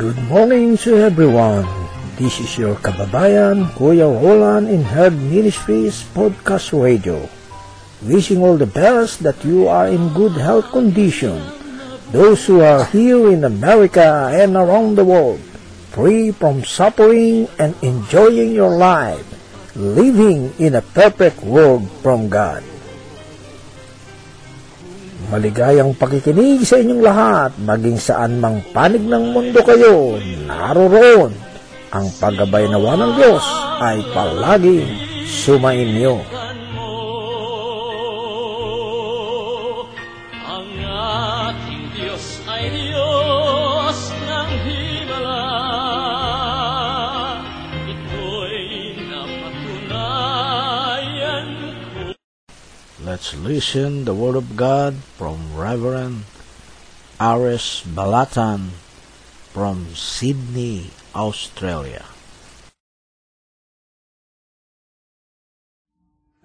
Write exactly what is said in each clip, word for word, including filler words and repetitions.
Good morning to everyone. This is your kababayan, Kuya Roland in Herb Ministries Podcast Radio. Wishing all the best that you are in good health condition. Those who are here in America and around the world, free from suffering and enjoying your life, living in a perfect world from God. Maligayang pakikinig sa inyong lahat, maging saan mang panig ng mundo kayo, naroroon. Ang paggabay nawa ng Diyos ay palaging sumainyo. Ang ating Diyos ay Diyos ng himala, ito'y napatunayan ko. Let's listen the Word of God from Reverend Aris Balatan from Sydney, Australia.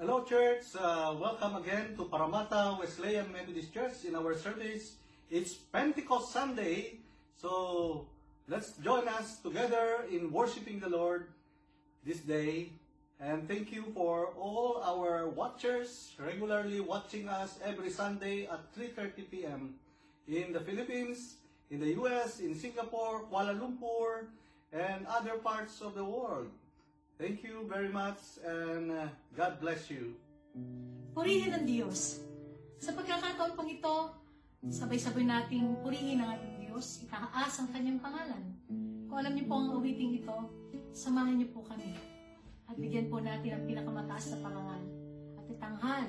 Hello Church, uh, welcome again to Parramatta Wesleyan Methodist Church in our service. It's Pentecost Sunday, so let's join us together in worshiping the Lord this day. And thank you for all our watchers regularly watching us every Sunday at three thirty p.m. in the Philippines, in the U S, in Singapore, Kuala Lumpur, and other parts of the world. Thank you very much and uh, God bless you. Purihin ang Diyos. Sa pagkakataon pang ito, sabay-sabay nating purihin ang ating Diyos, itataas ang kanyang pangalan. Kung alam niyo po ang awiting ito, samahan niyo po kami. At bigyan po natin ang pinakamataas na pangalan at itanghal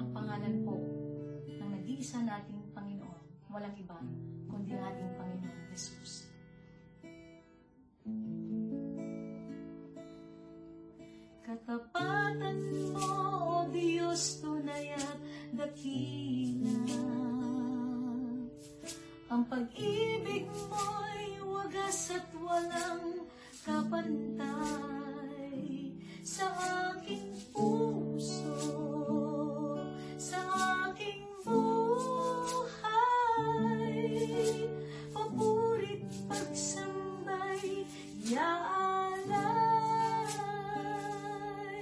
ang pangalan po ng nag-iisa nating Panginoon. Walang iba kundi ang ating Panginoon Jesus. Katapatan mo, O Diyos, tunay at dakila. Ang pag-ibig mo'y wagas at walang kapantay. Sa aking puso, sa aking buhay, papurit pagsambay, yaalay.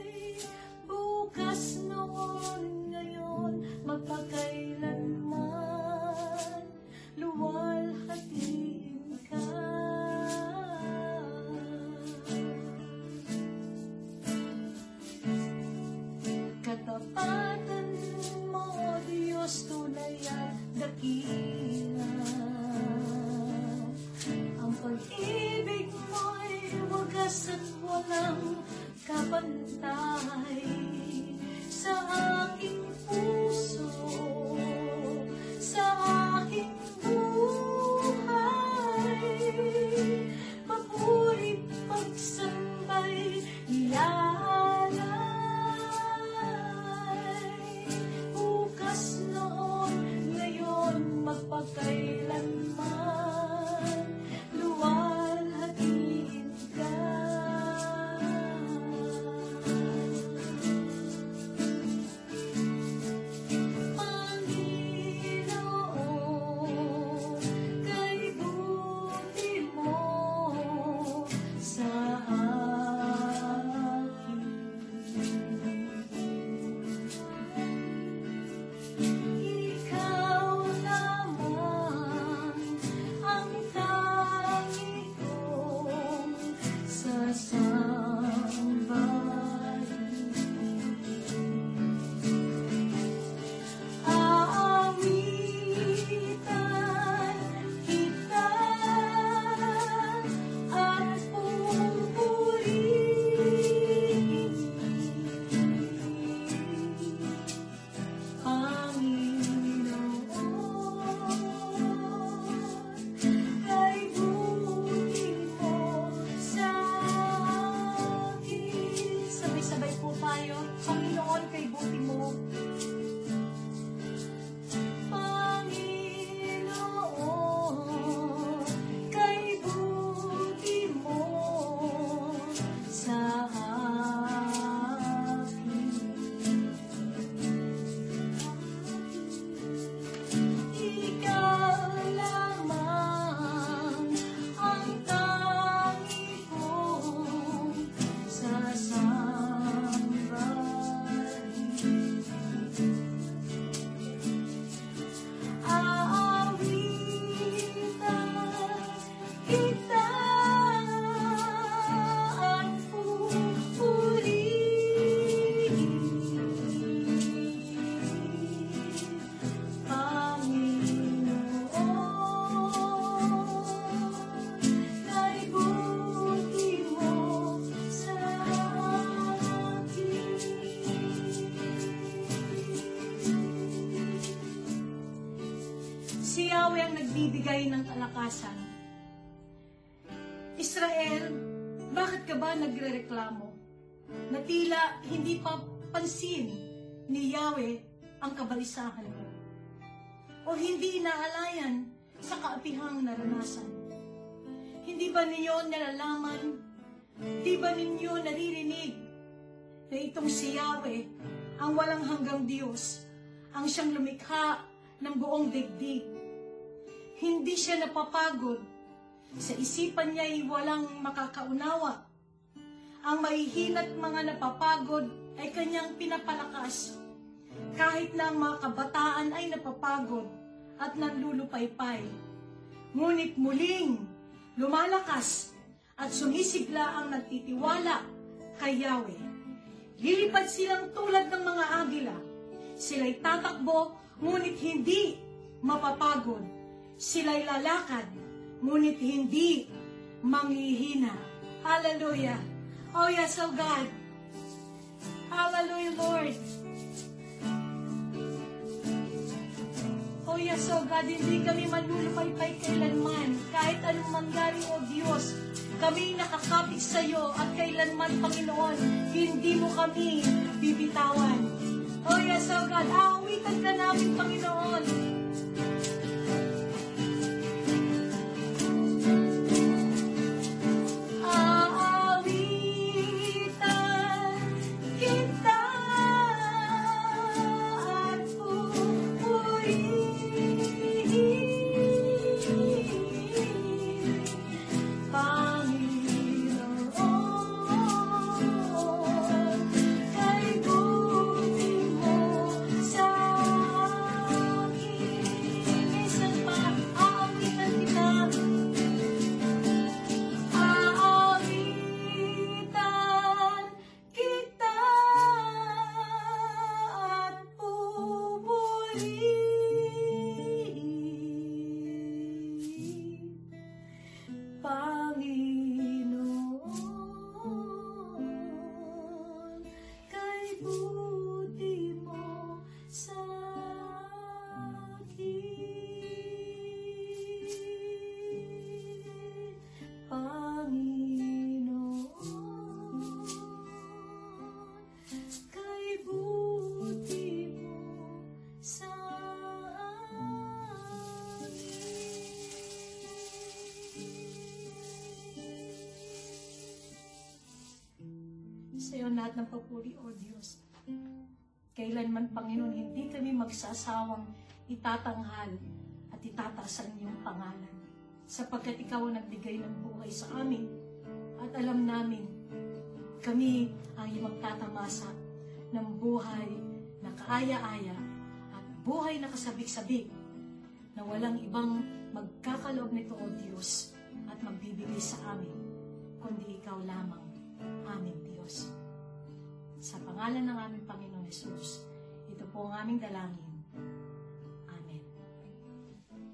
Panginoon, kay buti mo. Israel, bakit ka ba nagrereklamo na tila hindi pa pansin ni Yahweh ang kabalisahan mo o hindi inaalayan sa kaapihang naranasan? Hindi ba ninyo nalalaman? Di ba ninyo naririnig na itong si Yahweh ang walang hanggang Diyos, ang siyang lumikha ng buong digdig? Hindi siya napapagod. Sa isipan niya'y walang makakaunawa. Ang mahihin at mga napapagod ay kanyang pinapalakas. Kahit na ang mga kabataan ay napapagod at nanlulupaypay. Ngunit muling lumalakas at sumisigla ang nagtitiwala kay Yahweh. Lilipad silang tulad ng mga agila. Sila'y tatakbo, ngunit hindi mapapagod. Sila'y lalakad, ngunit hindi manghihina. Hallelujah. Oh yes, oh God. Hallelujah, Lord. Oh yes, oh God, hindi kami manlulupaypay kailanman. Kahit anong mangyari, oh Diyos, kami nakakapit sa iyo at kailanman, Panginoon, hindi mo kami bibitawan. Oh yes, oh God, aawitan ka namin, Panginoon. Lahat ng papuri, O Diyos. Kailanman, Panginoon, hindi kami magsasawang itatanghal at itatasan niyong pangalan. Sapagkat ikaw ang nagbigay ng buhay sa amin at alam namin, kami ang iyong magtatamasa ng buhay na kaaya-aya at buhay na kasabik-sabik na walang ibang magkakaloob nito, O Diyos, at magbibigay sa amin, kundi ikaw lamang, aming Diyos. Sa pangalan ng aming Panginoon Jesus, ito po ang aming dalangin. Amen.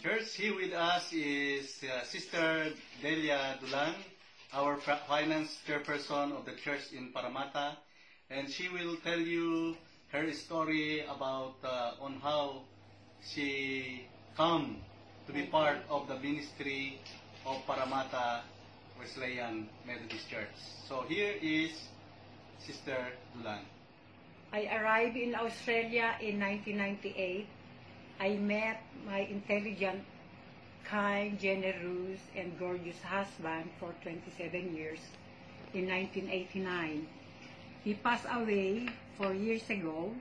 Church, here with us is uh, Sister Delia Dulang, our finance chairperson of the church in Parramatta, and she will tell you her story about uh, on how she come to be part of the ministry of Parramatta Wesleyan Methodist Church. So here is Sister Dulang. I arrived in Australia in nineteen ninety-eight. I met my intelligent, kind, generous, and gorgeous husband for twenty-seven years in nineteen eighty-nine. He passed away four years ago.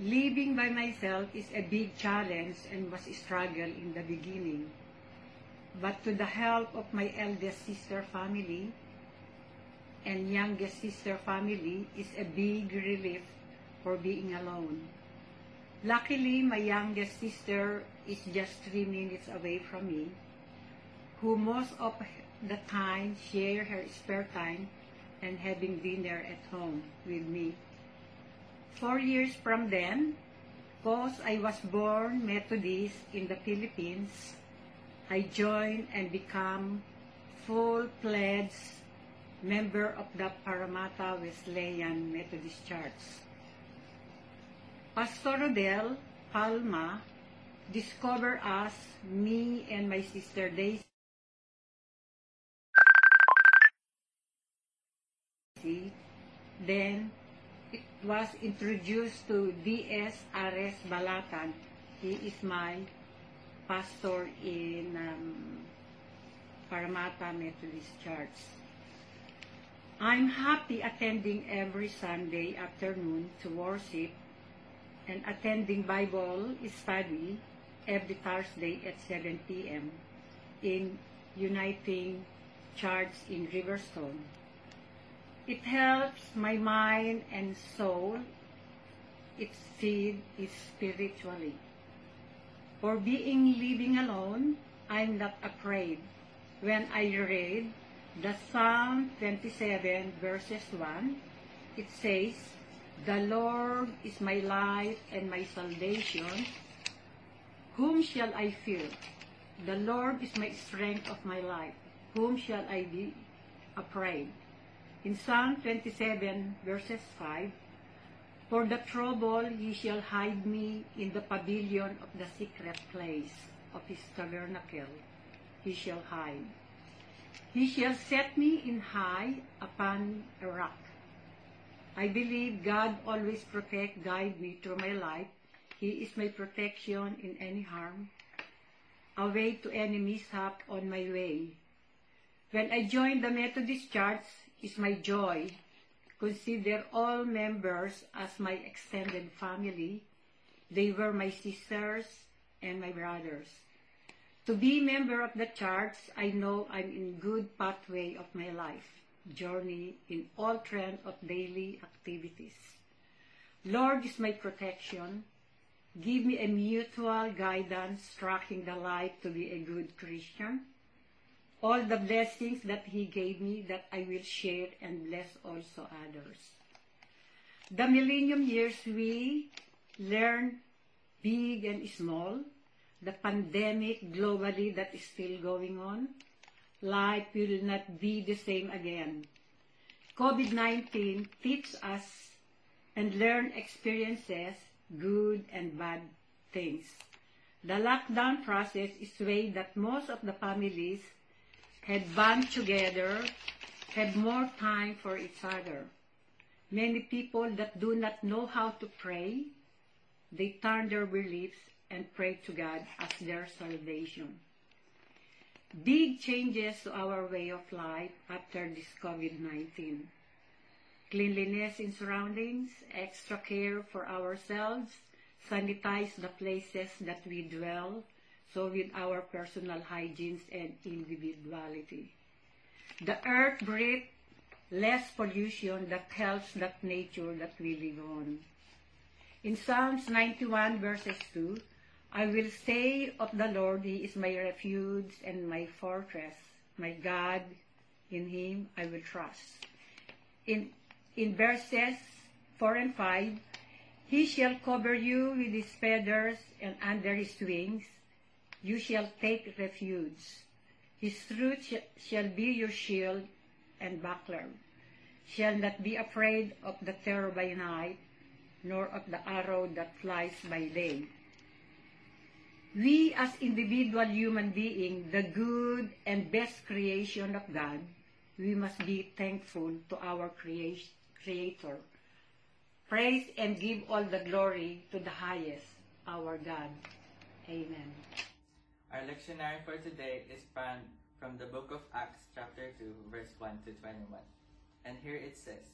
Living by myself is a big challenge and was a struggle in the beginning. But to the help of my eldest sister family and youngest sister family is a big relief for being alone. Luckily, my youngest sister is just three minutes away from me, who most of the time share her spare time and having dinner at home with me. Four years from then, because I was born Methodist in the Philippines, I joined and became full-fledged member of the Parramatta Wesleyan Methodist Church. Pastor Adele Palma discovered us, me and my sister Daisy. Then it was introduced to D S Aris Balatan. He is my pastor in um, Parramatta Methodist Church. I'm happy attending every Sunday afternoon to worship and attending Bible study every Thursday at seven p m in Uniting Church in Riverstone. It helps my mind and soul. It feeds it spiritually. For being living alone, I'm not afraid. When I read the Psalm twenty-seven verses one, it says, "The Lord is my light and my salvation. Whom shall I fear? The Lord is my strength of my life. Whom shall I be afraid?" In Psalm twenty-seven verses five, "For the trouble he shall hide me in the pavilion of the secret place of his tabernacle. He shall hide. He shall set me in high upon a rock." I believe God always protect, guide me through my life. He is my protection in any harm, a way to any mishap on my way. When I joined the Methodist Church, it's my joy. Consider all members as my extended family. They were my sisters and my brothers. To be a member of the church, I know I'm in good pathway of my life journey in all trends of daily activities. Lord is my protection. Give me a mutual guidance, tracking the life to be a good Christian. All the blessings that He gave me that I will share and bless also others. The millennium years we learn big and small. The pandemic globally that is still going on. Life will not be the same again. COVID nineteen teaches us and learn experiences, good and bad things. The lockdown process is the way that most of the families had band together, had more time for each other. Many people that do not know how to pray, they turn their beliefs and pray to God as their salvation. Big changes to our way of life after this COVID nineteen. Cleanliness in surroundings, extra care for ourselves, sanitize the places that we dwell, so with our personal hygiene and individuality. The earth breathes less pollution that helps that nature that we live on. In Psalms ninety-one verses two, "I will say of the Lord, He is my refuge and my fortress, my God, in Him I will trust." In, in verses four and five, "He shall cover you with His feathers, and under His wings you shall take refuge. His truth sh shall be your shield and buckler. Shall not be afraid of the terror by night, nor of the arrow that flies by day." We as individual human beings, the good and best creation of God, we must be thankful to our creator Praise and give all the glory to the highest, our God. Amen. Our lectionary for today is found from the book of Acts, chapter two, verse one to twenty-one. And here it says,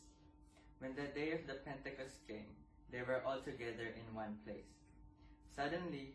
"When the day of the Pentecost came, they were all together in one place. Suddenly,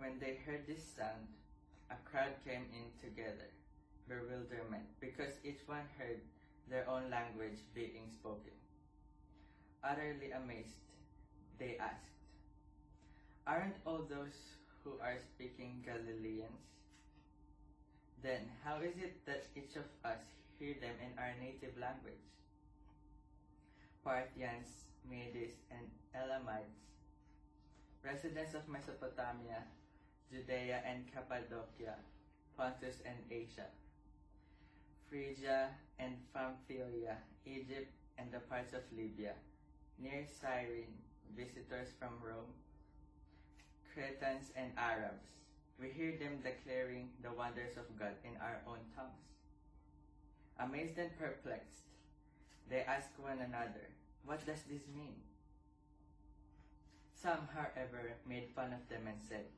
When they heard this sound, a crowd came in together, bewilderment, because each one heard their own language being spoken. Utterly amazed, they asked, 'Aren't all those who are speaking Galileans? Then how is it that each of us hear them in our native language? Parthians, Medes, and Elamites, residents of Mesopotamia, Judea and Cappadocia, Pontus and Asia, Phrygia and Pamphylia, Egypt and the parts of Libya, near Cyrene, visitors from Rome, Cretans and Arabs, we hear them declaring the wonders of God in our own tongues.' Amazed and perplexed, they ask one another, 'What does this mean?' Some, however, made fun of them and said,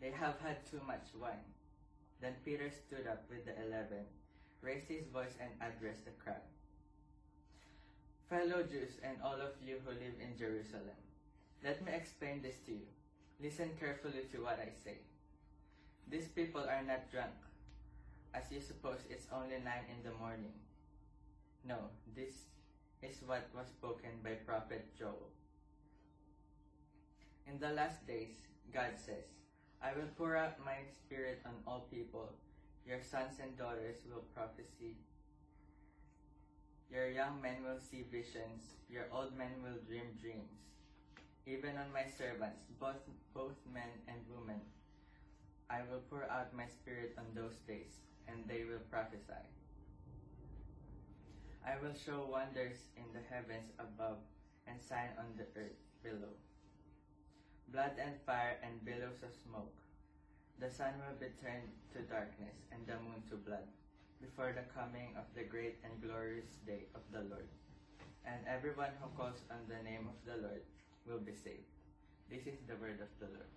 'They have had too much wine.' Then Peter stood up with the eleven, raised his voice and addressed the crowd. 'Fellow Jews and all of you who live in Jerusalem, let me explain this to you. Listen carefully to what I say. These people are not drunk, as you suppose. It's only nine in the morning. No, this is what was spoken by Prophet Joel. In the last days, God says, 'I will pour out my Spirit on all people. Your sons and daughters will prophesy. Your young men will see visions. Your old men will dream dreams. Even on my servants, both, both men and women, I will pour out my Spirit on those days, and they will prophesy. I will show wonders in the heavens above and sign on the earth below. Blood and fire and billows of smoke. The sun will be turned to darkness and the moon to blood before the coming of the great and glorious day of the Lord. And everyone who calls on the name of the Lord will be saved.' This is the word of the Lord."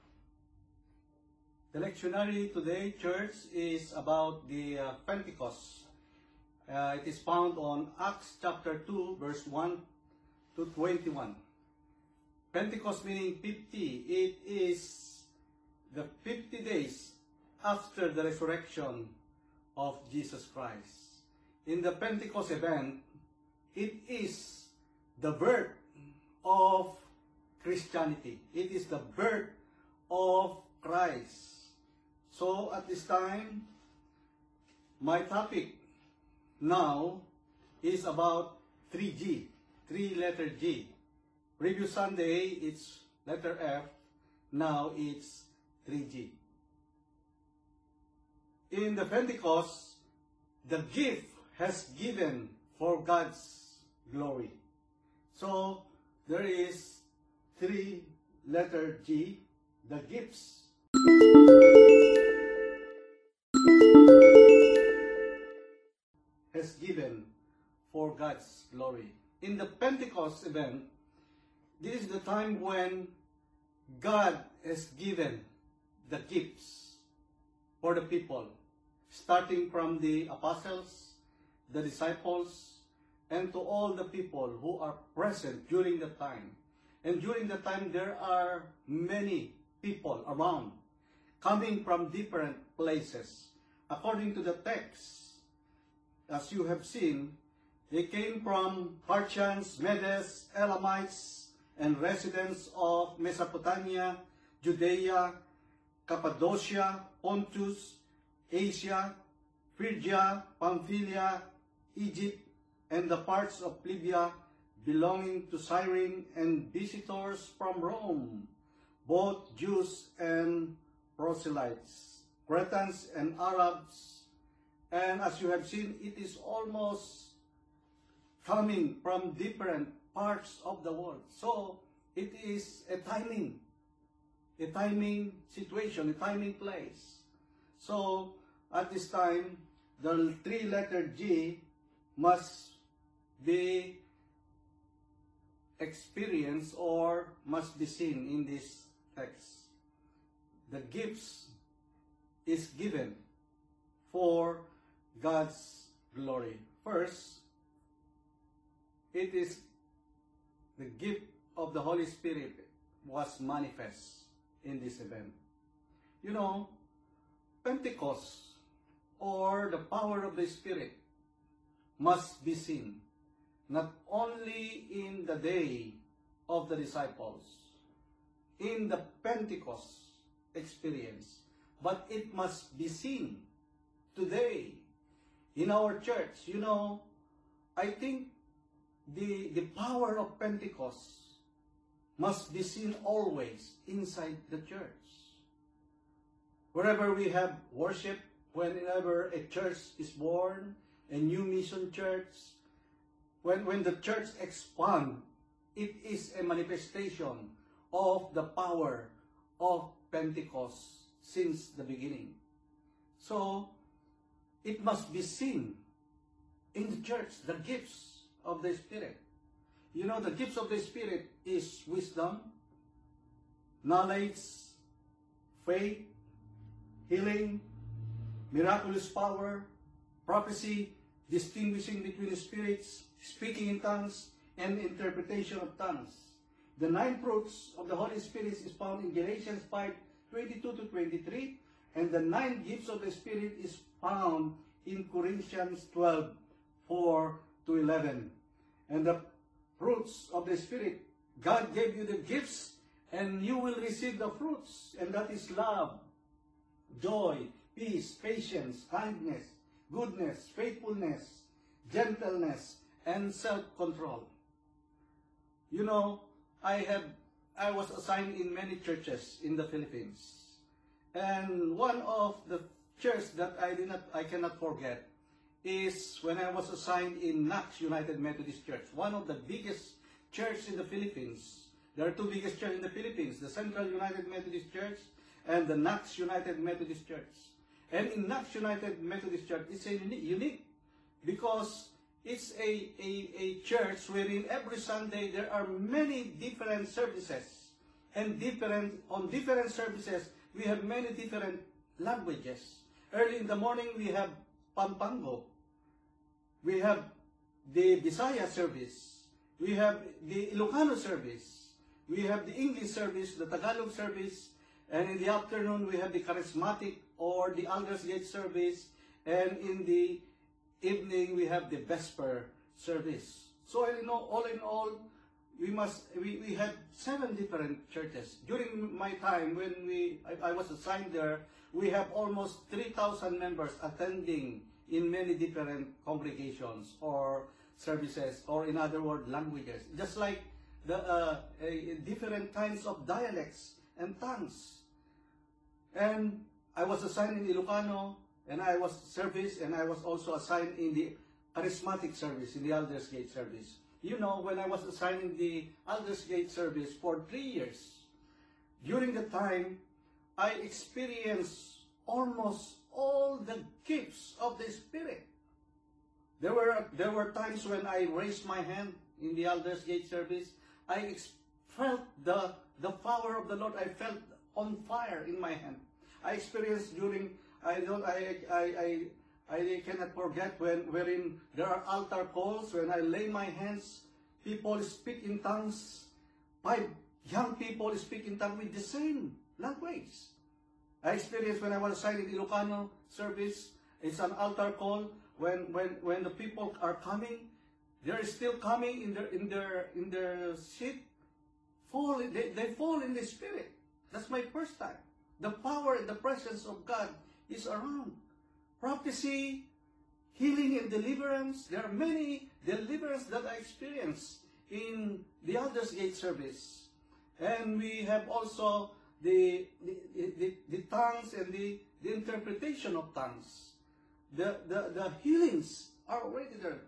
The lectionary today, church, is about the uh, Pentecost. Uh, it is found on Acts chapter two, verse one to twenty-one. Pentecost meaning fifty. It is the fifty days after the resurrection of Jesus Christ. In the Pentecost event, it is the birth of Christianity. It is the birth of Christ. So at this time, my topic now is about three G, three letter G. Previous Sunday, it's letter F. Now it's three G. In the Pentecost, the gift has given for God's glory. So there is three letter G, the gifts. Has given for God's glory. In the Pentecost event, this is the time when God has given the gifts for the people, starting from the apostles, the disciples, and to all the people who are present during the time. And during the time, there are many people around, coming from different places. According to the text, as you have seen, they came from Parthians, Medes, Elamites, and residents of Mesopotamia, Judea, Cappadocia, Pontus, Asia, Phrygia, Pamphylia, Egypt, and the parts of Libya, belonging to Cyrene and visitors from Rome, both Jews and proselytes, Cretans and Arabs. And as you have seen, it is almost coming from different parts of the world. So it is a timing, a timing situation, a timing place. So at this time, the three-letter G must be experienced or must be seen in this text. The gifts is given for God's glory. First, it is the gift of the Holy Spirit was manifest in this event. You know, Pentecost, or the power of the Spirit, must be seen not only in the day of the disciples, in the Pentecost experience, but it must be seen today in our church. You know, I think the, the power of Pentecost must be seen always inside the church. Wherever we have worship, whenever a church is born, a new mission church, when, when the church expands, it is a manifestation of the power of Pentecost since the beginning. So, it must be seen in the church, the gifts of the Spirit. You know, the gifts of the Spirit is wisdom, knowledge, faith, healing, miraculous power, prophecy, distinguishing between spirits, speaking in tongues, and interpretation of tongues. The nine fruits of the Holy Spirit is found in Galatians five, twenty-two to twenty-three, and the nine gifts of the Spirit is found in Corinthians twelve, four to eleven. And the fruits of the Spirit, God gave you the gifts, and you will receive the fruits, and that is love, joy, peace, patience, kindness, goodness, faithfulness, gentleness, and self-control. You know, I have I was assigned in many churches in the Philippines, and one of the churches that I did not I cannot forget is when I was assigned in Knox United Methodist Church, one of the biggest churches in the Philippines. There are two biggest churches in the Philippines: the Central United Methodist Church and the Knox United Methodist Church. And in Knox United Methodist Church, it's a unique because it's a, a, a church wherein every Sunday there are many different services. And different on different services, we have many different languages. Early in the morning, we have Pampango. We have the Bisaya service. We have the Ilocano service. We have the English service, the Tagalog service. And in the afternoon, we have the charismatic or the Aldersgate service. And in the evening, we have the Vesper service. So all in all, all, in all we, must, we, we had seven different churches. During my time, when we I, I was assigned there, we have almost three thousand members attending in many different congregations or services, or in other words, languages. Just like the uh, uh, different kinds of dialects and tongues. And I was assigned in Ilocano, and I was service, and I was also assigned in the charismatic service, in the Aldersgate service. You know, when I was assigned in the Aldersgate service for three years, during the time, I experienced almost all the gifts of the Spirit. There were, there were times when I raised my hand in the Aldersgate service. I felt the, the power of the Lord. I felt on fire in my hand. I experienced during I don't I I I, I cannot forget when wherein there are altar calls. When I lay my hands, people speak in tongues. Five young people speak in tongues with the same language. I experienced when I was assigned in Ilocano service. It's an altar call when when when the people are coming, they are still coming in their in their in their seat. Fall they they fall in the Spirit. That's my first time. The power and the presence of God is around. Prophecy, healing and deliverance. There are many deliverances that I experienced in the Aldersgate service. And we have also the, the, the, the tongues and the, the interpretation of tongues. The, the, the healings are already there.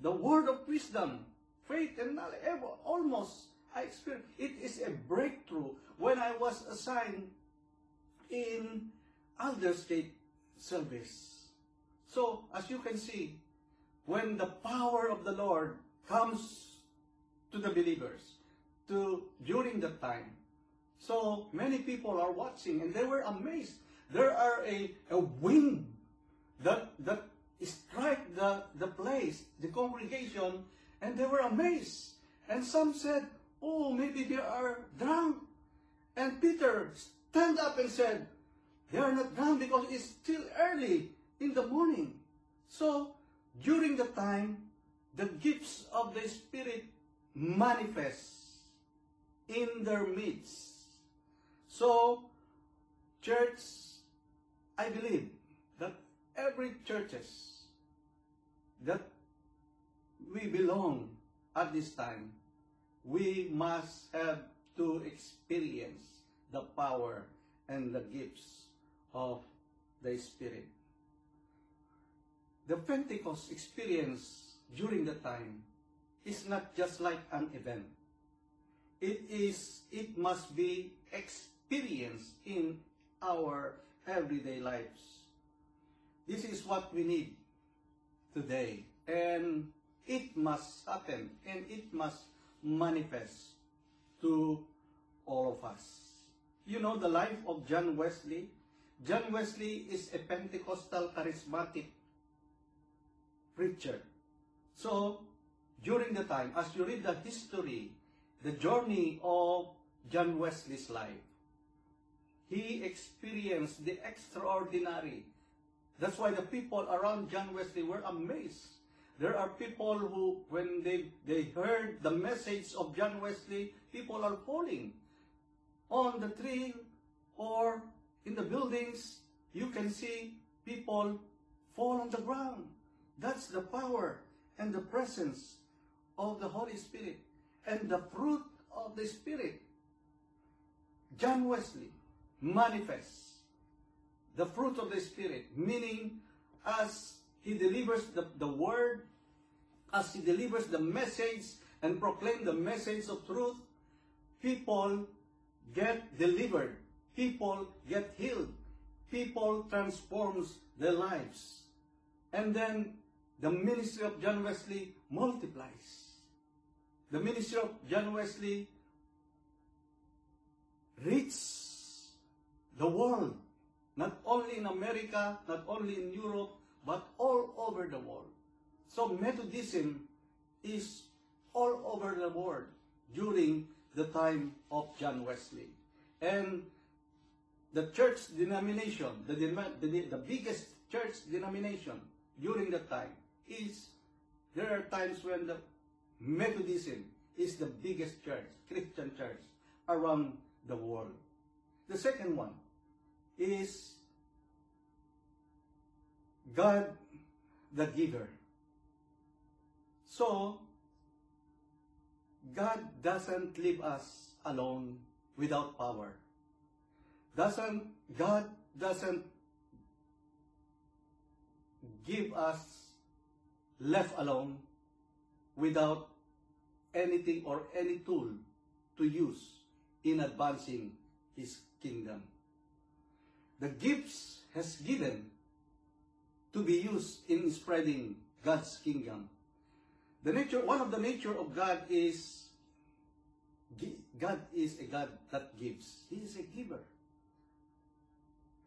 The word of wisdom, faith, and knowledge, almost I experienced. It is a breakthrough. When I was assigned in Aldersgate service. So, as you can see, when the power of the Lord comes to the believers to during that time, so many people are watching and they were amazed. There are a, a wind that, that strike the, the place, the congregation, and they were amazed. And some said, oh, maybe they are drunk. And Peter stand up and said, they are not drunk because it's still early in the morning. So, during the time, the gifts of the Spirit manifest in their midst. So, church, I believe that every churches that we belong at this time, we must have to experience the power and the gifts of the Spirit. The Pentecost experience during the time is not just like an event. It is, it must be experienced in our everyday lives. This is what we need today, and it must happen, and it must manifest to all of us. You know the life of John Wesley? John Wesley is a Pentecostal charismatic preacher. So, during the time, as you read the history, the journey of John Wesley's life, he experienced the extraordinary. That's why the people around John Wesley were amazed. There are people who, when they, they heard the message of John Wesley, people are falling on the tree or in the buildings. You can see people fall on the ground. That's the power and the presence of the Holy Spirit and the fruit of the Spirit. John Wesley manifests the fruit of the Spirit, meaning as he delivers the, the word, as he delivers the message and proclaims the message of truth, people get delivered, people get healed, people transforms their lives. And then the ministry of John Wesley multiplies. The ministry of John Wesley reaches the world, not only in America, not only in Europe, but all over the world. So Methodism is all over the world during the time of John Wesley. And the church denomination, the, the, the biggest church denomination during that time is, there are times when the Methodism is the biggest church, Christian church, around the world. The second one is God the giver. So, God doesn't leave us alone without power. Doesn't, God doesn't give us left alone without anything or any tool to use in advancing His kingdom. The gifts has given to be used in spreading God's kingdom. The nature, one of the nature of God is, God is a God that gives. He is a giver.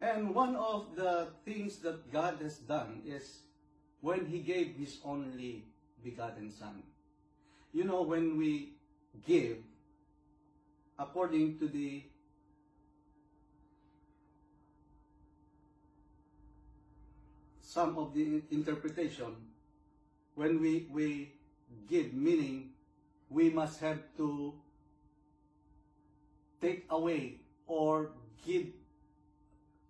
And one of the things that God has done is when He gave His only begotten Son. You know, when we give, according to the some of the interpretation, when we, we give, meaning we must have to take away or give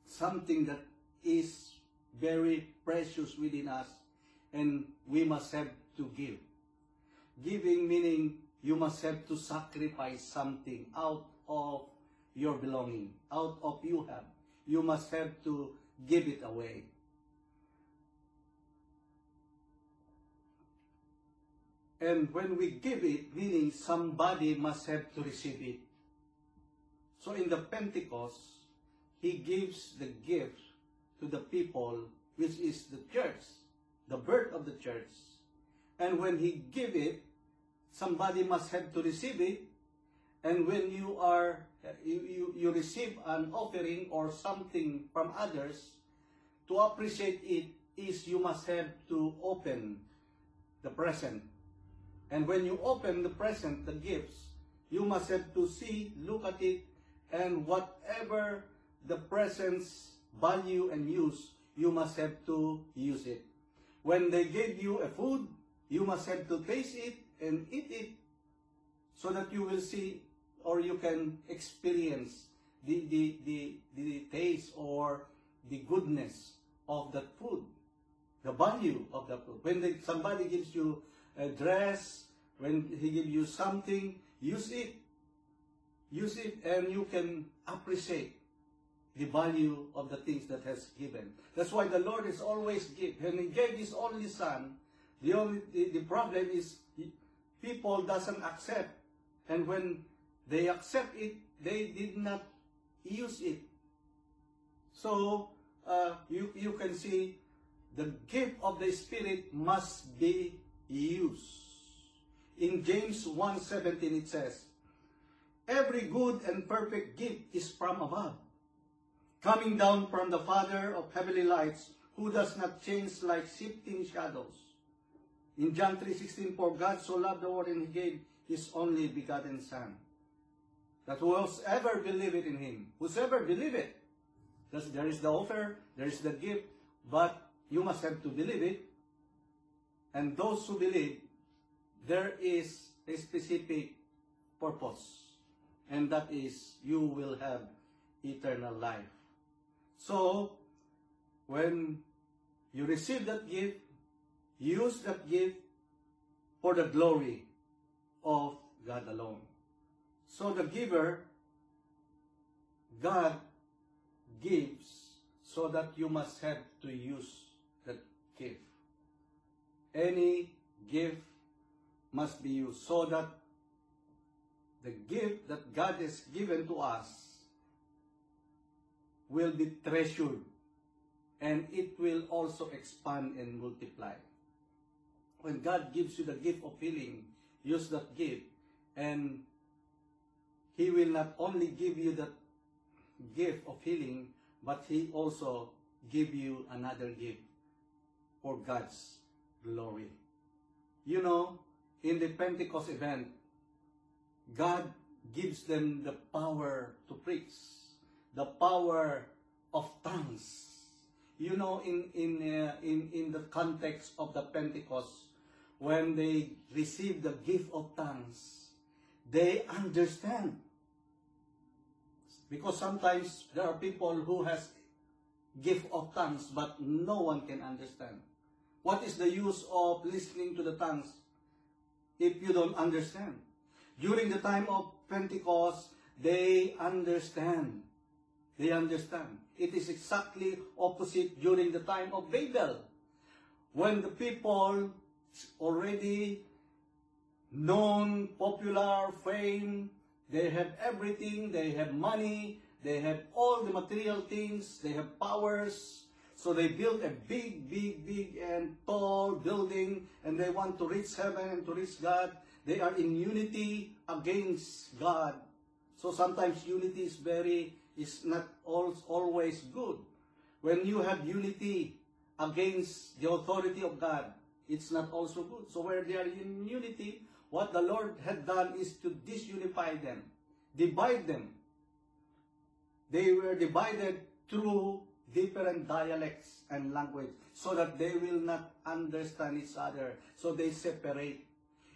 something that is very precious within us, and we must have to give. Giving meaning you must have to sacrifice something out of your belonging, out of you have. You must have to give it away. And when we give it, meaning somebody must have to receive it. So in the Pentecost, he gives the gift to the people, which is the church, the birth of the church. And when he gives it, somebody must have to receive it. And when you are you, you, you receive an offering or something from others, to appreciate it is you must have to open the present. And when you open the present, the gifts, you must have to see, look at it, and whatever the present's value and use, you must have to use it. When they gave you a food, you must have to taste it and eat it, so that you will see or you can experience the, the, the, the taste or the goodness of that food, the value of that food. When they, somebody gives you a dress, when he gives you something, use it. Use it and you can appreciate the value of the things that has given. That's why the Lord is always give. When he gave his only son, the only the, the problem is people doesn't accept. And when they accept it, they did not use it. So uh, you, you can see the gift of the Spirit must be used. In James one seventeen it says, "Every good and perfect gift is from above, coming down from the Father of heavenly lights, who does not change like shifting shadows." In John three sixteen, "For God so loved the world, and he gave his only begotten Son, that whosoever believeth in him," whosoever believeth, there is the offer, there is the gift, but you must have to believe it. And those who believe, there is a specific purpose, and that is you will have eternal life. So, when you receive that gift, use that gift for the glory of God alone. So the giver, God gives, so that you must have to use that gift. Any gift must be used, so that the gift that God has given to us will be treasured, and it will also expand and multiply. When God gives you the gift of healing, use that gift, and he will not only give you the gift of healing, but he also give you another gift for God's glory. You know, in the Pentecost event, God gives them the power to preach, the power of tongues. You know, in in uh, in in the context of the Pentecost, when they receive the gift of tongues, they understand, because sometimes there are people who has gift of tongues, but no one can understand. What is the use of listening to the tongues if you don't understand? During the time of Pentecost, they understand. They understand. It is exactly opposite during the time of Babel, when the people already known, popular, fame, they have everything, they have money, they have all the material things, they have powers. So they build a big, big, big and tall building, and they want to reach heaven and to reach God. They are in unity against God. So sometimes unity is very, is not always good. When you have unity against the authority of God, it's not also good. So where they are in unity, what the Lord had done is to disunify them, divide them. They were divided through different dialects and language, so that they will not understand each other. So they separate.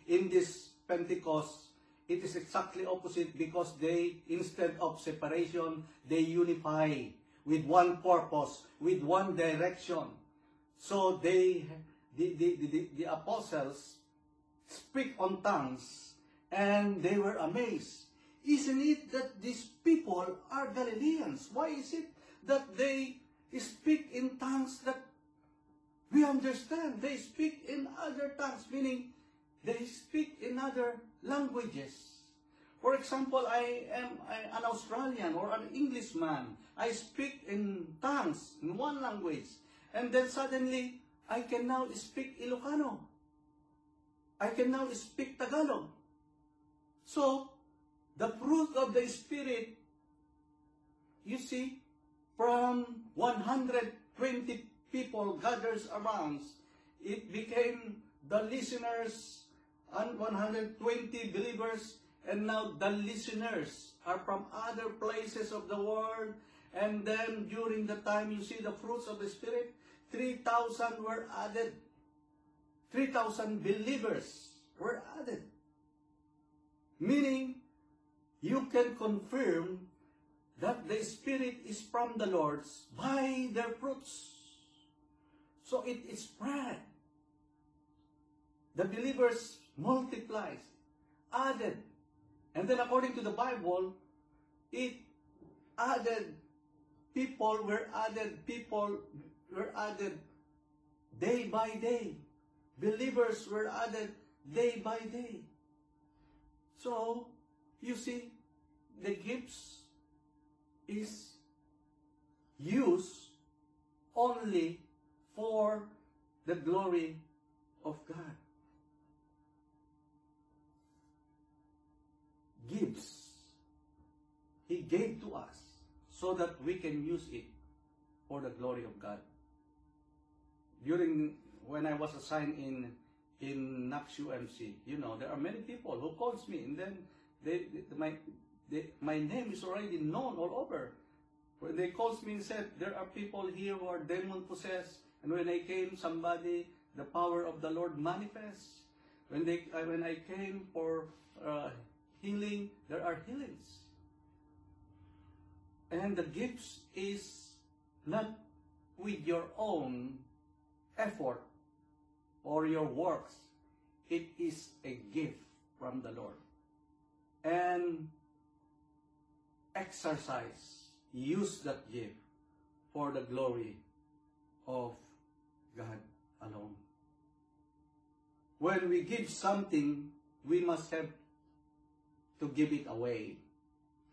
In this Pentecost, it is exactly opposite, because they, instead of separation, they unify with one purpose, with one direction. So they, the, the, the, the apostles speak on tongues, And they were amazed. Isn't it that these people are Galileans? Why is it that they speak in tongues that we understand? They speak in other tongues, meaning they speak in other languages. For example, I am an Australian or an Englishman. I speak in tongues, in one language. And then suddenly, I can now speak Ilocano. I can now speak Tagalog. So, the fruit of the Spirit, you see, from one hundred twenty people gathers around, it became the listeners and one hundred twenty believers, and now the listeners are from other places of the world. And then during the time, you see the fruits of the Spirit, three thousand were added. three thousand believers were added. Meaning, you can confirm that the Spirit is from the Lord by their fruits. So it is spread. The believers multiplies, added. And then according to the Bible, it added, people were added, people were added day by day. Believers were added day by day. So, you see, the gifts is used only for the glory of God. Gifts He gave to us so that we can use it for the glory of God. During when I was assigned in in Knox U M C, you know, there are many people who calls me, and then they, they my they, my name is already known all over. When they calls me and said, there are people here who are demon possessed, and when I came, somebody, the power of the Lord manifests. When they uh, when I came for uh, healing, there are healings. And the gifts is not with your own effort or your works. It is a gift from the Lord. And exercise, use that gift for the glory of God alone. When we give something, we must have to give it away.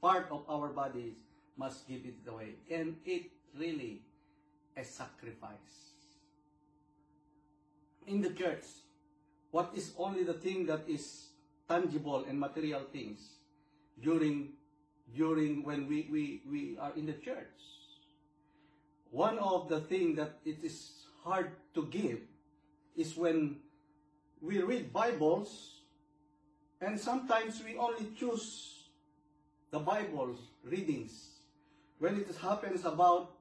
Part of our bodies must give it away. And it really a sacrifice. In the church, what is only the thing that is tangible and material things during during when we, we, we are in the church? One of the things that it is hard to give is when we read Bibles. And sometimes we only choose the Bible's readings. When it happens about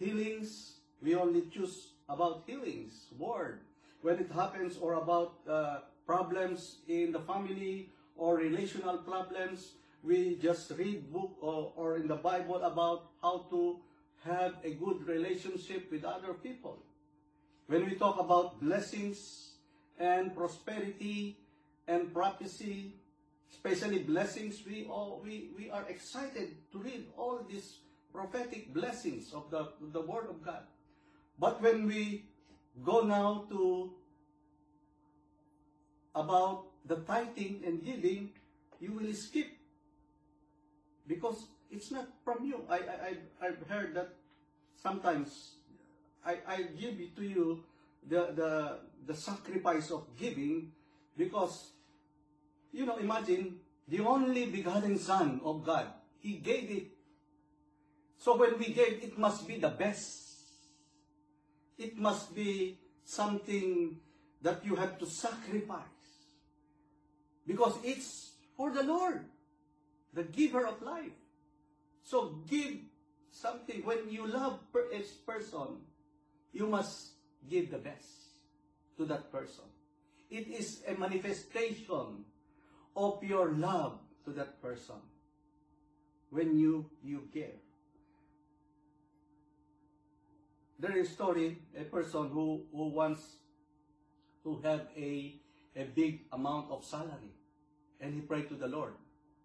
healings, we only choose about healings, word. When it happens or about uh, problems in the family or relational problems, we just read book or, or in the Bible about how to have a good relationship with other people. When we talk about blessings and prosperity, and prophecy, especially blessings, we all we, we are excited to read all these prophetic blessings of the, the Word of God. But when we go now to about the tithing and giving, you will skip because it's not from you. I, I, I've heard that sometimes I, I give it to you the, the, the sacrifice of giving. Because, you know, imagine, the only begotten Son of God, He gave it. So when we gave, it must be the best. It must be something that you have to sacrifice. Because it's for the Lord, the giver of life. So give something. When you love a person, you must give the best to that person. It is a manifestation of your love to that person when you, you give. There is a story, a person who, who wants to have a, a big amount of salary. and he prayed to the Lord.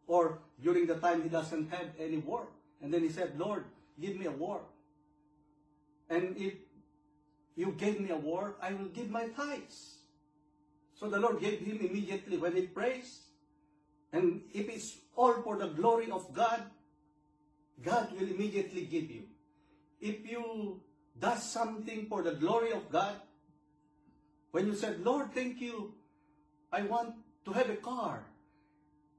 Or during the time he doesn't have any work, and then he said, Lord, give me a work. And if you gave me a work, I will give my tithes. So the Lord gave him immediately when he prays. And if it's all for the glory of God, God will immediately give you. If you do something for the glory of God, when you said, Lord, thank you, I want to have a car,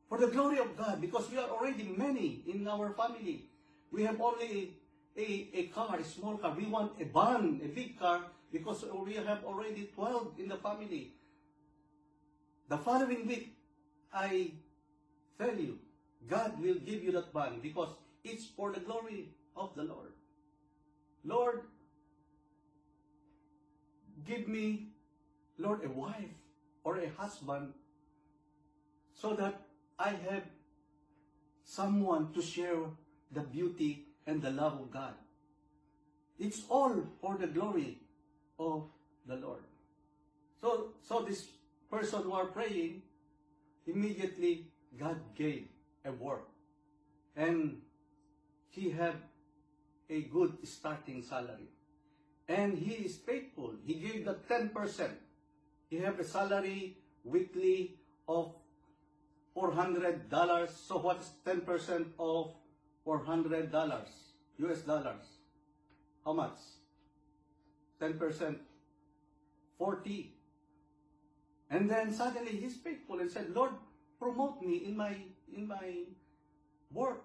for the glory of God, because we are already many in our family. We have only a, a car, a small car. We want a van, a big car, because we have already twelve in the family. The following week, I tell you, God will give you that van, because it's for the glory of the Lord. Lord, give me, Lord, a wife or a husband, so that I have someone to share the beauty and the love of God. It's all for the glory of the Lord. So, so this person who are praying, immediately God gave a work. And he have a good starting salary. And he is faithful. He gave the ten percent. He have a salary weekly of four hundred dollars. So what's ten percent of four hundred dollars? U S dollars. How much? ten percent. forty. And then suddenly he's faithful and said, Lord, promote me in my in my work.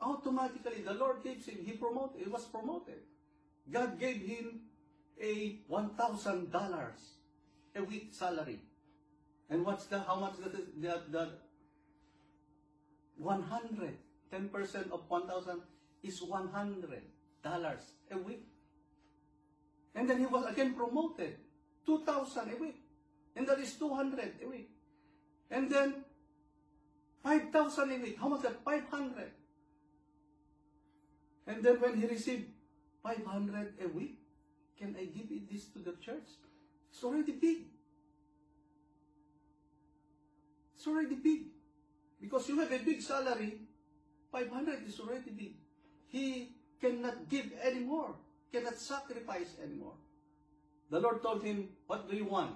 Automatically the Lord gives him. He promoted. He was promoted. God gave him a one thousand dollars a week salary. And what's the how much that is that the one hundred, ten percent of one thousand is one hundred dollars a week. And then he was again promoted, two thousand a week. And that is two hundred a week. And then five thousand a week. How much is that? five hundred. And then when he received five hundred a week, can I give it this to the church? It's already big. It's already big. Because you have a big salary, five hundred is already big. He cannot give anymore, cannot sacrifice anymore. The Lord told him, what do you want?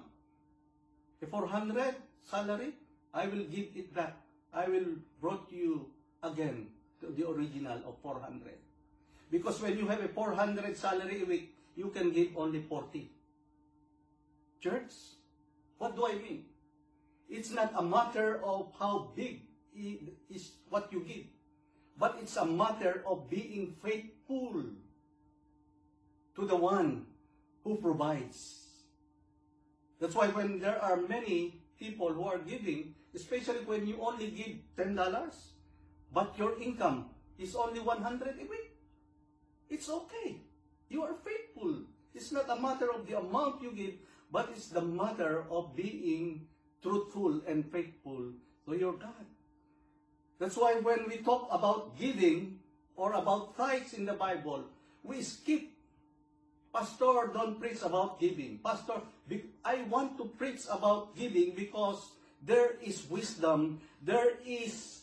A four hundred salary? I will give it back. I will brought you again to the original of four hundred. Because when you have a four hundred salary a week, you can give only forty. Church, what do I mean? It's not a matter of how big is what you give, but it's a matter of being faithful to the one who provides. That's why when there are many people who are giving, especially when you only give ten dollars, but your income is only one hundred a week, it's okay. You are faithful. It's not a matter of the amount you give, but it's the matter of being truthful and faithful to your God. That's why when we talk about giving or about tithes in the Bible, we skip. Pastor, don't preach about giving. Pastor, I want to preach about giving because there is wisdom. There is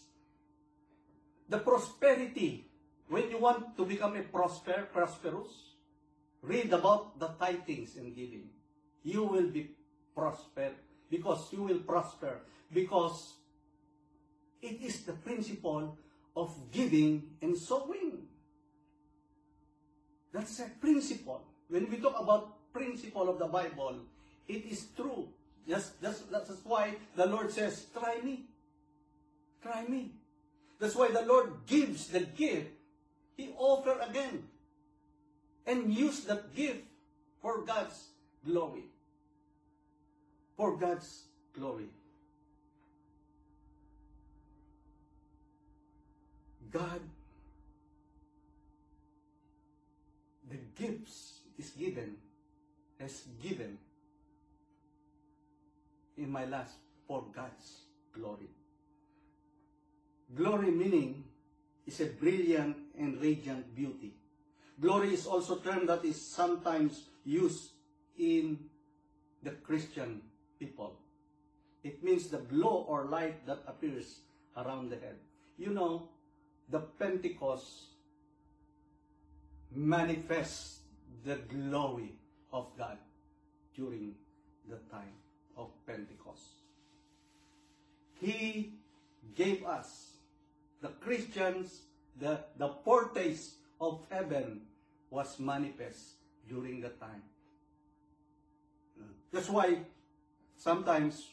the prosperity. When you want to become a prosper, prosperous, read about the tithings and giving. You will be prosper because you will prosper because it is the principle of giving and sowing. That's a principle. When we talk about principle of the Bible, it is true. Just, just, that's why the Lord says, try me. Try me. That's why the Lord gives the gift. He offers again. And use that gift for God's glory. For God's glory. God, the gifts is given, as given in my life for God's glory. Glory meaning is a brilliant and radiant beauty. Glory is also a term that is sometimes used in the Christian people. It means the glow or light that appears around the head. You know, the Pentecost manifests the glory of God during the time of Pentecost. He gave us, the Christians, the, the foretaste of heaven was manifest during the time. That's why sometimes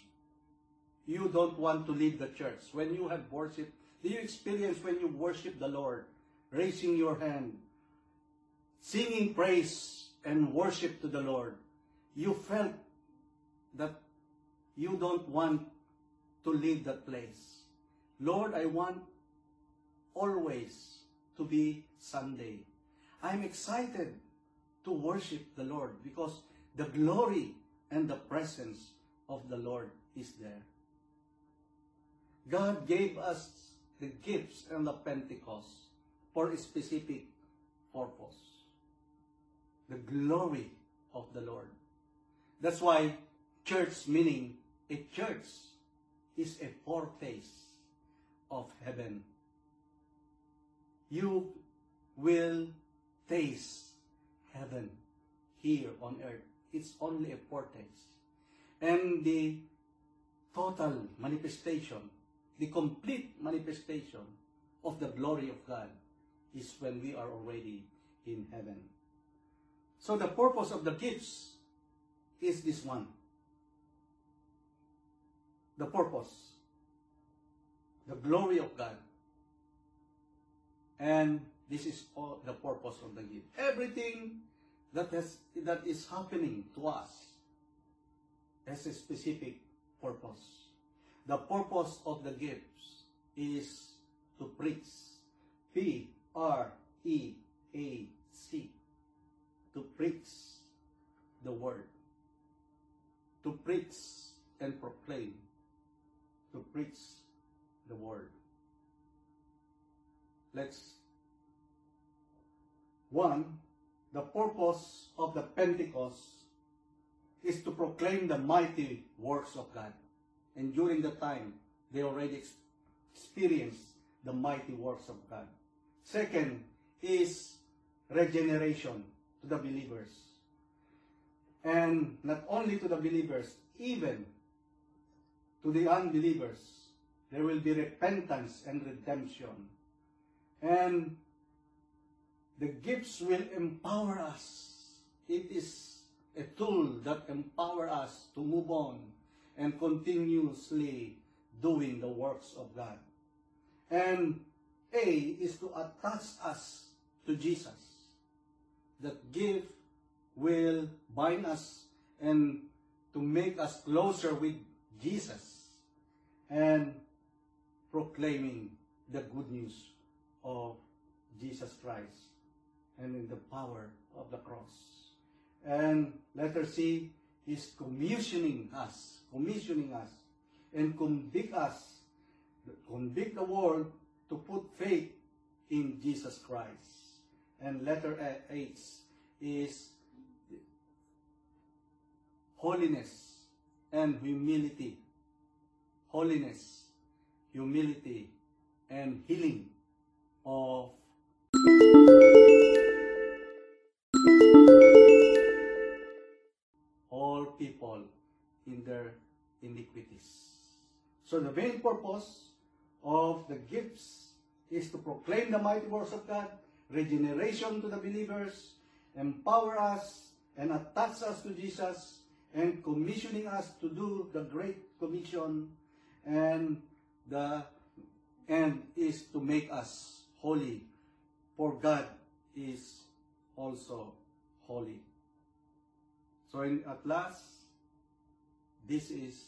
you don't want to leave the church. When you have worship, do you experience when you worship the Lord, raising your hand, singing praise and worship to the Lord, you felt that you don't want to leave that place. Lord, I want always to be Sunday. I'm excited to worship the Lord because the glory and the presence of the Lord is there. God gave us the gifts and the Pentecost for a specific purpose. The glory of the Lord. That's why church, meaning a church, is a foretaste of heaven. You will taste heaven here on earth. It's only a foretaste. And the total manifestation, the complete manifestation of the glory of God is when we are already in heaven. So the purpose of the gifts is this one. The purpose, the glory of God. And this is all the purpose of the gift. Everything that has, that is happening to us has a specific purpose. The purpose of the gifts is to preach. P R E A C. To preach the word. To preach and proclaim. To preach the word. Let's. One, the purpose of the Pentecost is to proclaim the mighty works of God. And during the time, they already ex- experienced the mighty works of God. Second is regeneration to the believers. And not only to the believers, even to the unbelievers, there will be repentance and redemption. And the gifts will empower us. It is a tool that empowers us to move on and continuously doing the works of God. And A is to attach us to Jesus. That gift will bind us and to make us closer with Jesus and proclaiming the good news of Jesus Christ and in the power of the cross. And letter C is commissioning us, commissioning us, and convict us, convict the world to put faith in Jesus Christ. And letter H is holiness and humility. Holiness, humility, and healing of all people in their iniquities. So the main purpose of the gifts is to proclaim the mighty works of God, regeneration to the believers, empower us and attach us to Jesus, and commissioning us to do the Great Commission, and the end is to make us holy, for God is also holy. So in, at last, this is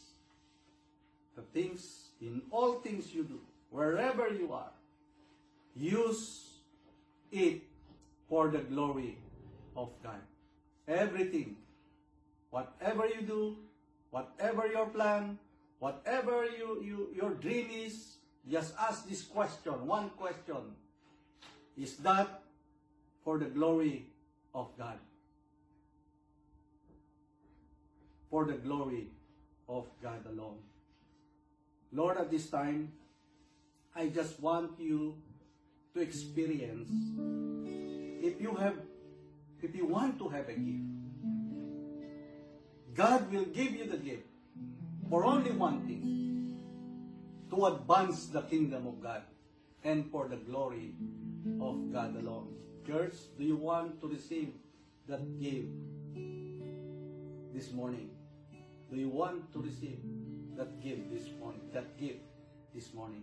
the things, in all things you do, wherever you are, use it for the glory of God. Everything, whatever you do, whatever your plan, whatever you, you, your dream is, just ask this question, one question. Is that for the glory of God? For the glory of God alone. Lord, at this time, I just want you to experience, if you have, if you want to have a gift, God will give you the gift for only one thing, to advance the kingdom of God and for the glory of God alone. Church, do you want to receive that gift this morning? Do you want to receive that gift this morning? That gift this morning.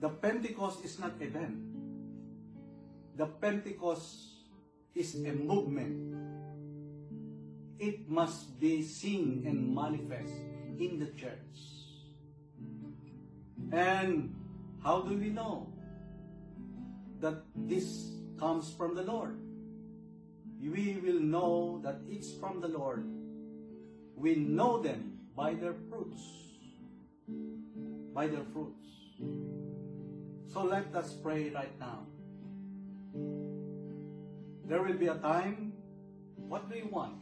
The Pentecost is not an event. The Pentecost is a movement. It must be seen and manifest in the church. And how do we know that this comes from the Lord? We will know that it's from the Lord. We know them by their fruits. By their fruits. So let us pray right now. There will be a time, what do you want?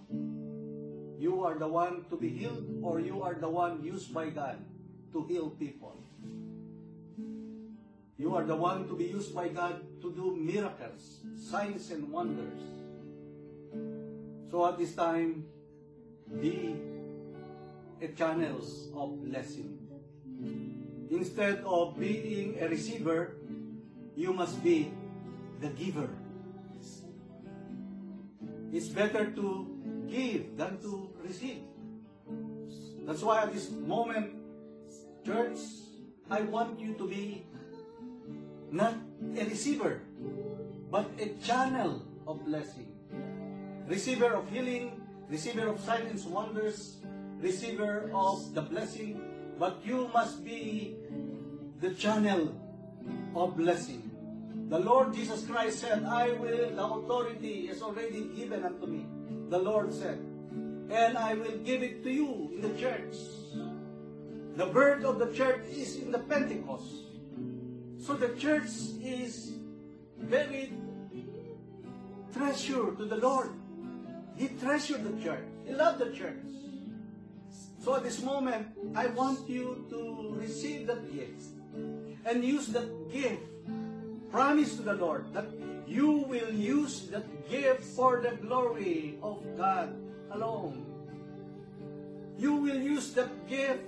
You are the one to be healed, or you are the one used by God to heal people. You are the one to be used by God to do miracles, signs and wonders. So at this time, be a channel of blessing. Instead of being a receiver, you must be the giver. It's better to give than to receive. That's why at this moment, church, I want you to be not a receiver, but a channel of blessing. Receiver of healing, receiver of signs and wonders, receiver of the blessing, but you must be the channel of blessing. The Lord Jesus Christ said, I will, the authority is already given unto me. The Lord said, and I will give it to you in the church. The birth of the church is in the Pentecost. So the church is very treasure to the Lord. He treasured the church. He loved the church. So at this moment, I want you to receive that gift and use that gift. Promise to the Lord that you will use that gift for the glory of God alone. You will use that gift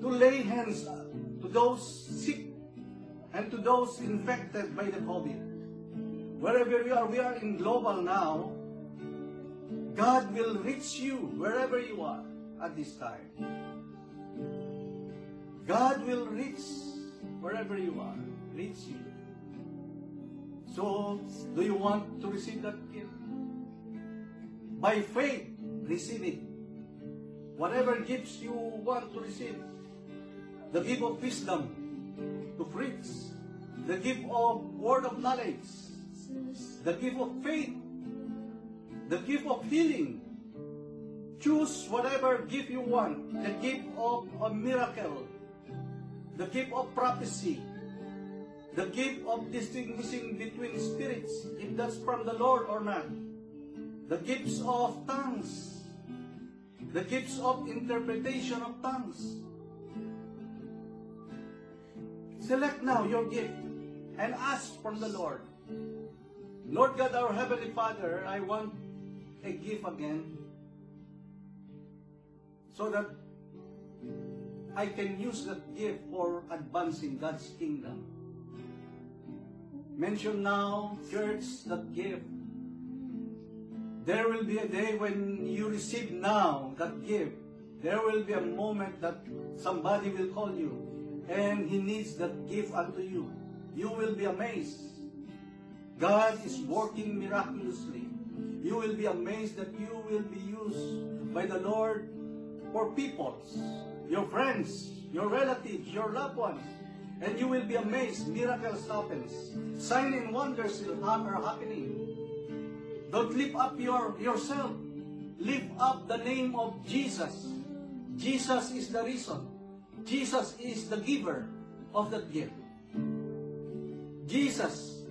to lay hands to those sick and to those infected by the COVID. Wherever you are, we are in global now. God will reach you wherever you are at this time. God will reach wherever you are, reach you. So, do you want to receive that gift? By faith, receive it. Whatever gifts you want to receive, the gift of wisdom to preach, the gift of word of knowledge, the gift of faith, the gift of healing. Choose whatever gift you want, the gift of a miracle, the gift of prophecy, the gift of distinguishing between spirits, if that's from the Lord or not. The gifts of tongues. The gifts of interpretation of tongues. Select now your gift and ask from the Lord. Lord God, our Heavenly Father, I want a gift again so that I can use that gift for advancing God's kingdom. Mention now, church, that gift. There will be a day when you receive now that gift. There will be a moment that somebody will call you and he needs that gift unto you. You will be amazed. God is working miraculously. You will be amazed that you will be used by the Lord for peoples, your friends, your relatives, your loved ones. And you will be amazed, miracles happen. Signs and wonders are happening. Don't lift up your, yourself. Lift up the name of Jesus. Jesus is the reason. Jesus is the giver of that gift. Jesus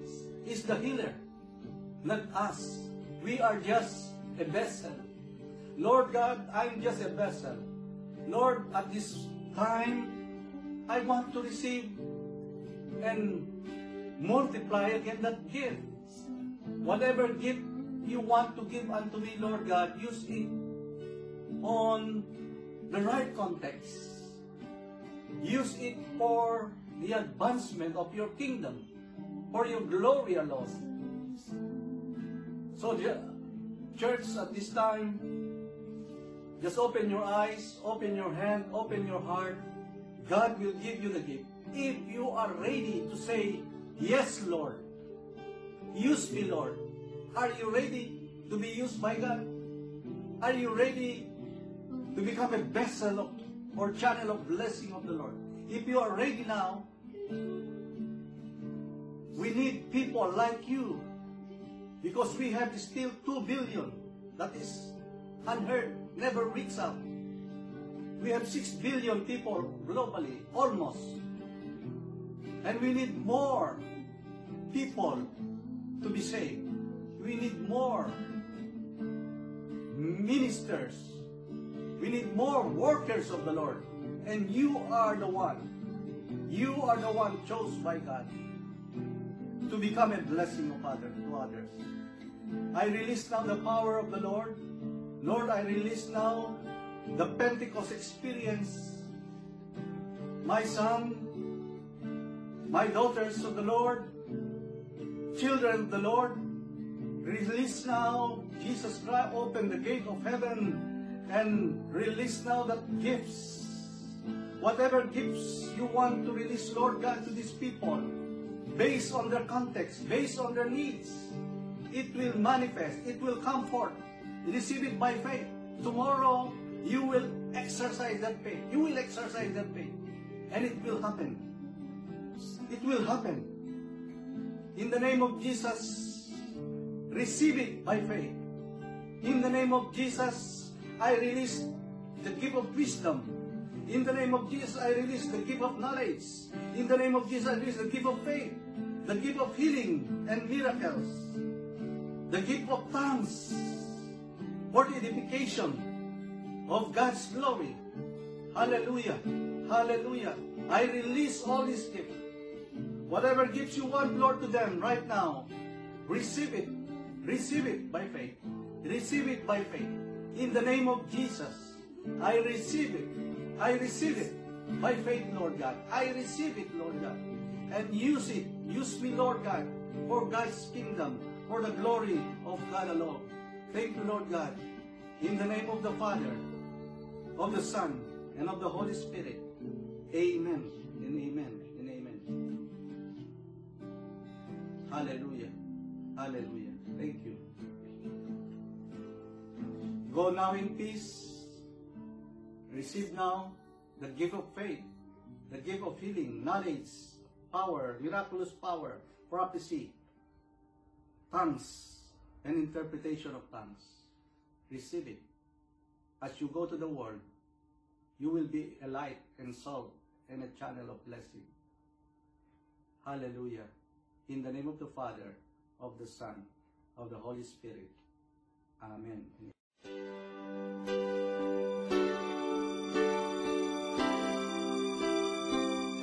is the healer, not us. We are just a vessel. Lord God, I'm just a vessel. Lord, at this time, I want to receive and multiply again that gift. Whatever gift you want to give unto me, Lord God, use it on the right context. Use it for the advancement of your kingdom, for your glory alone. So, church, at this time, just open your eyes, open your hand, open your heart. God will give you the gift. If you are ready to say, yes, Lord, use me, Lord. Are you ready to be used by God? Are you ready to become a vessel of, or channel of blessing of the Lord? If you are ready now, we need people like you, because we have still two billion. That is unheard, never reached out. We have six billion people globally, almost. And we need more people to be saved. We need more ministers. We need more workers of the Lord. And you are the one. You are the one chosen by God to become a blessing of others, to others. I release now the power of the Lord. Lord, I release now the Pentecost experience. My son, my daughters of the Lord, children of the Lord, release now Jesus Christ, open the gate of heaven and release now the gifts. Whatever gifts you want to release, Lord God, to these people, based on their context, based on their needs, it will manifest, it will come forth. Receive it by faith. Tomorrow, you will exercise that faith. You will exercise that faith. And it will happen. It will happen. In the name of Jesus, receive it by faith. In the name of Jesus, I release the gift of wisdom. In the name of Jesus, I release the gift of knowledge. In the name of Jesus, I release the gift of faith, the gift of healing and miracles, the gift of tongues for the edification of God's glory. Hallelujah. Hallelujah. I release all these gifts. Whatever gifts you want, Lord, to them right now, receive it. Receive it by faith. Receive it by faith. In the name of Jesus, I receive it. I receive it by faith, Lord God. I receive it, Lord God. And use it. Use me, Lord God, for God's kingdom, for the glory of God alone. Thank you, Lord God. In the name of the Father, of the Son, and of the Holy Spirit. Amen, and amen, and amen. Hallelujah. Hallelujah. Thank you. Go now in peace. Receive now the gift of faith, the gift of healing, knowledge, power, miraculous power, prophecy, tongues, and interpretation of tongues. Receive it. As you go to the world, you will be a light and salt and a channel of blessing. Hallelujah. In the name of the Father, of the Son, of the Holy Spirit. Amen.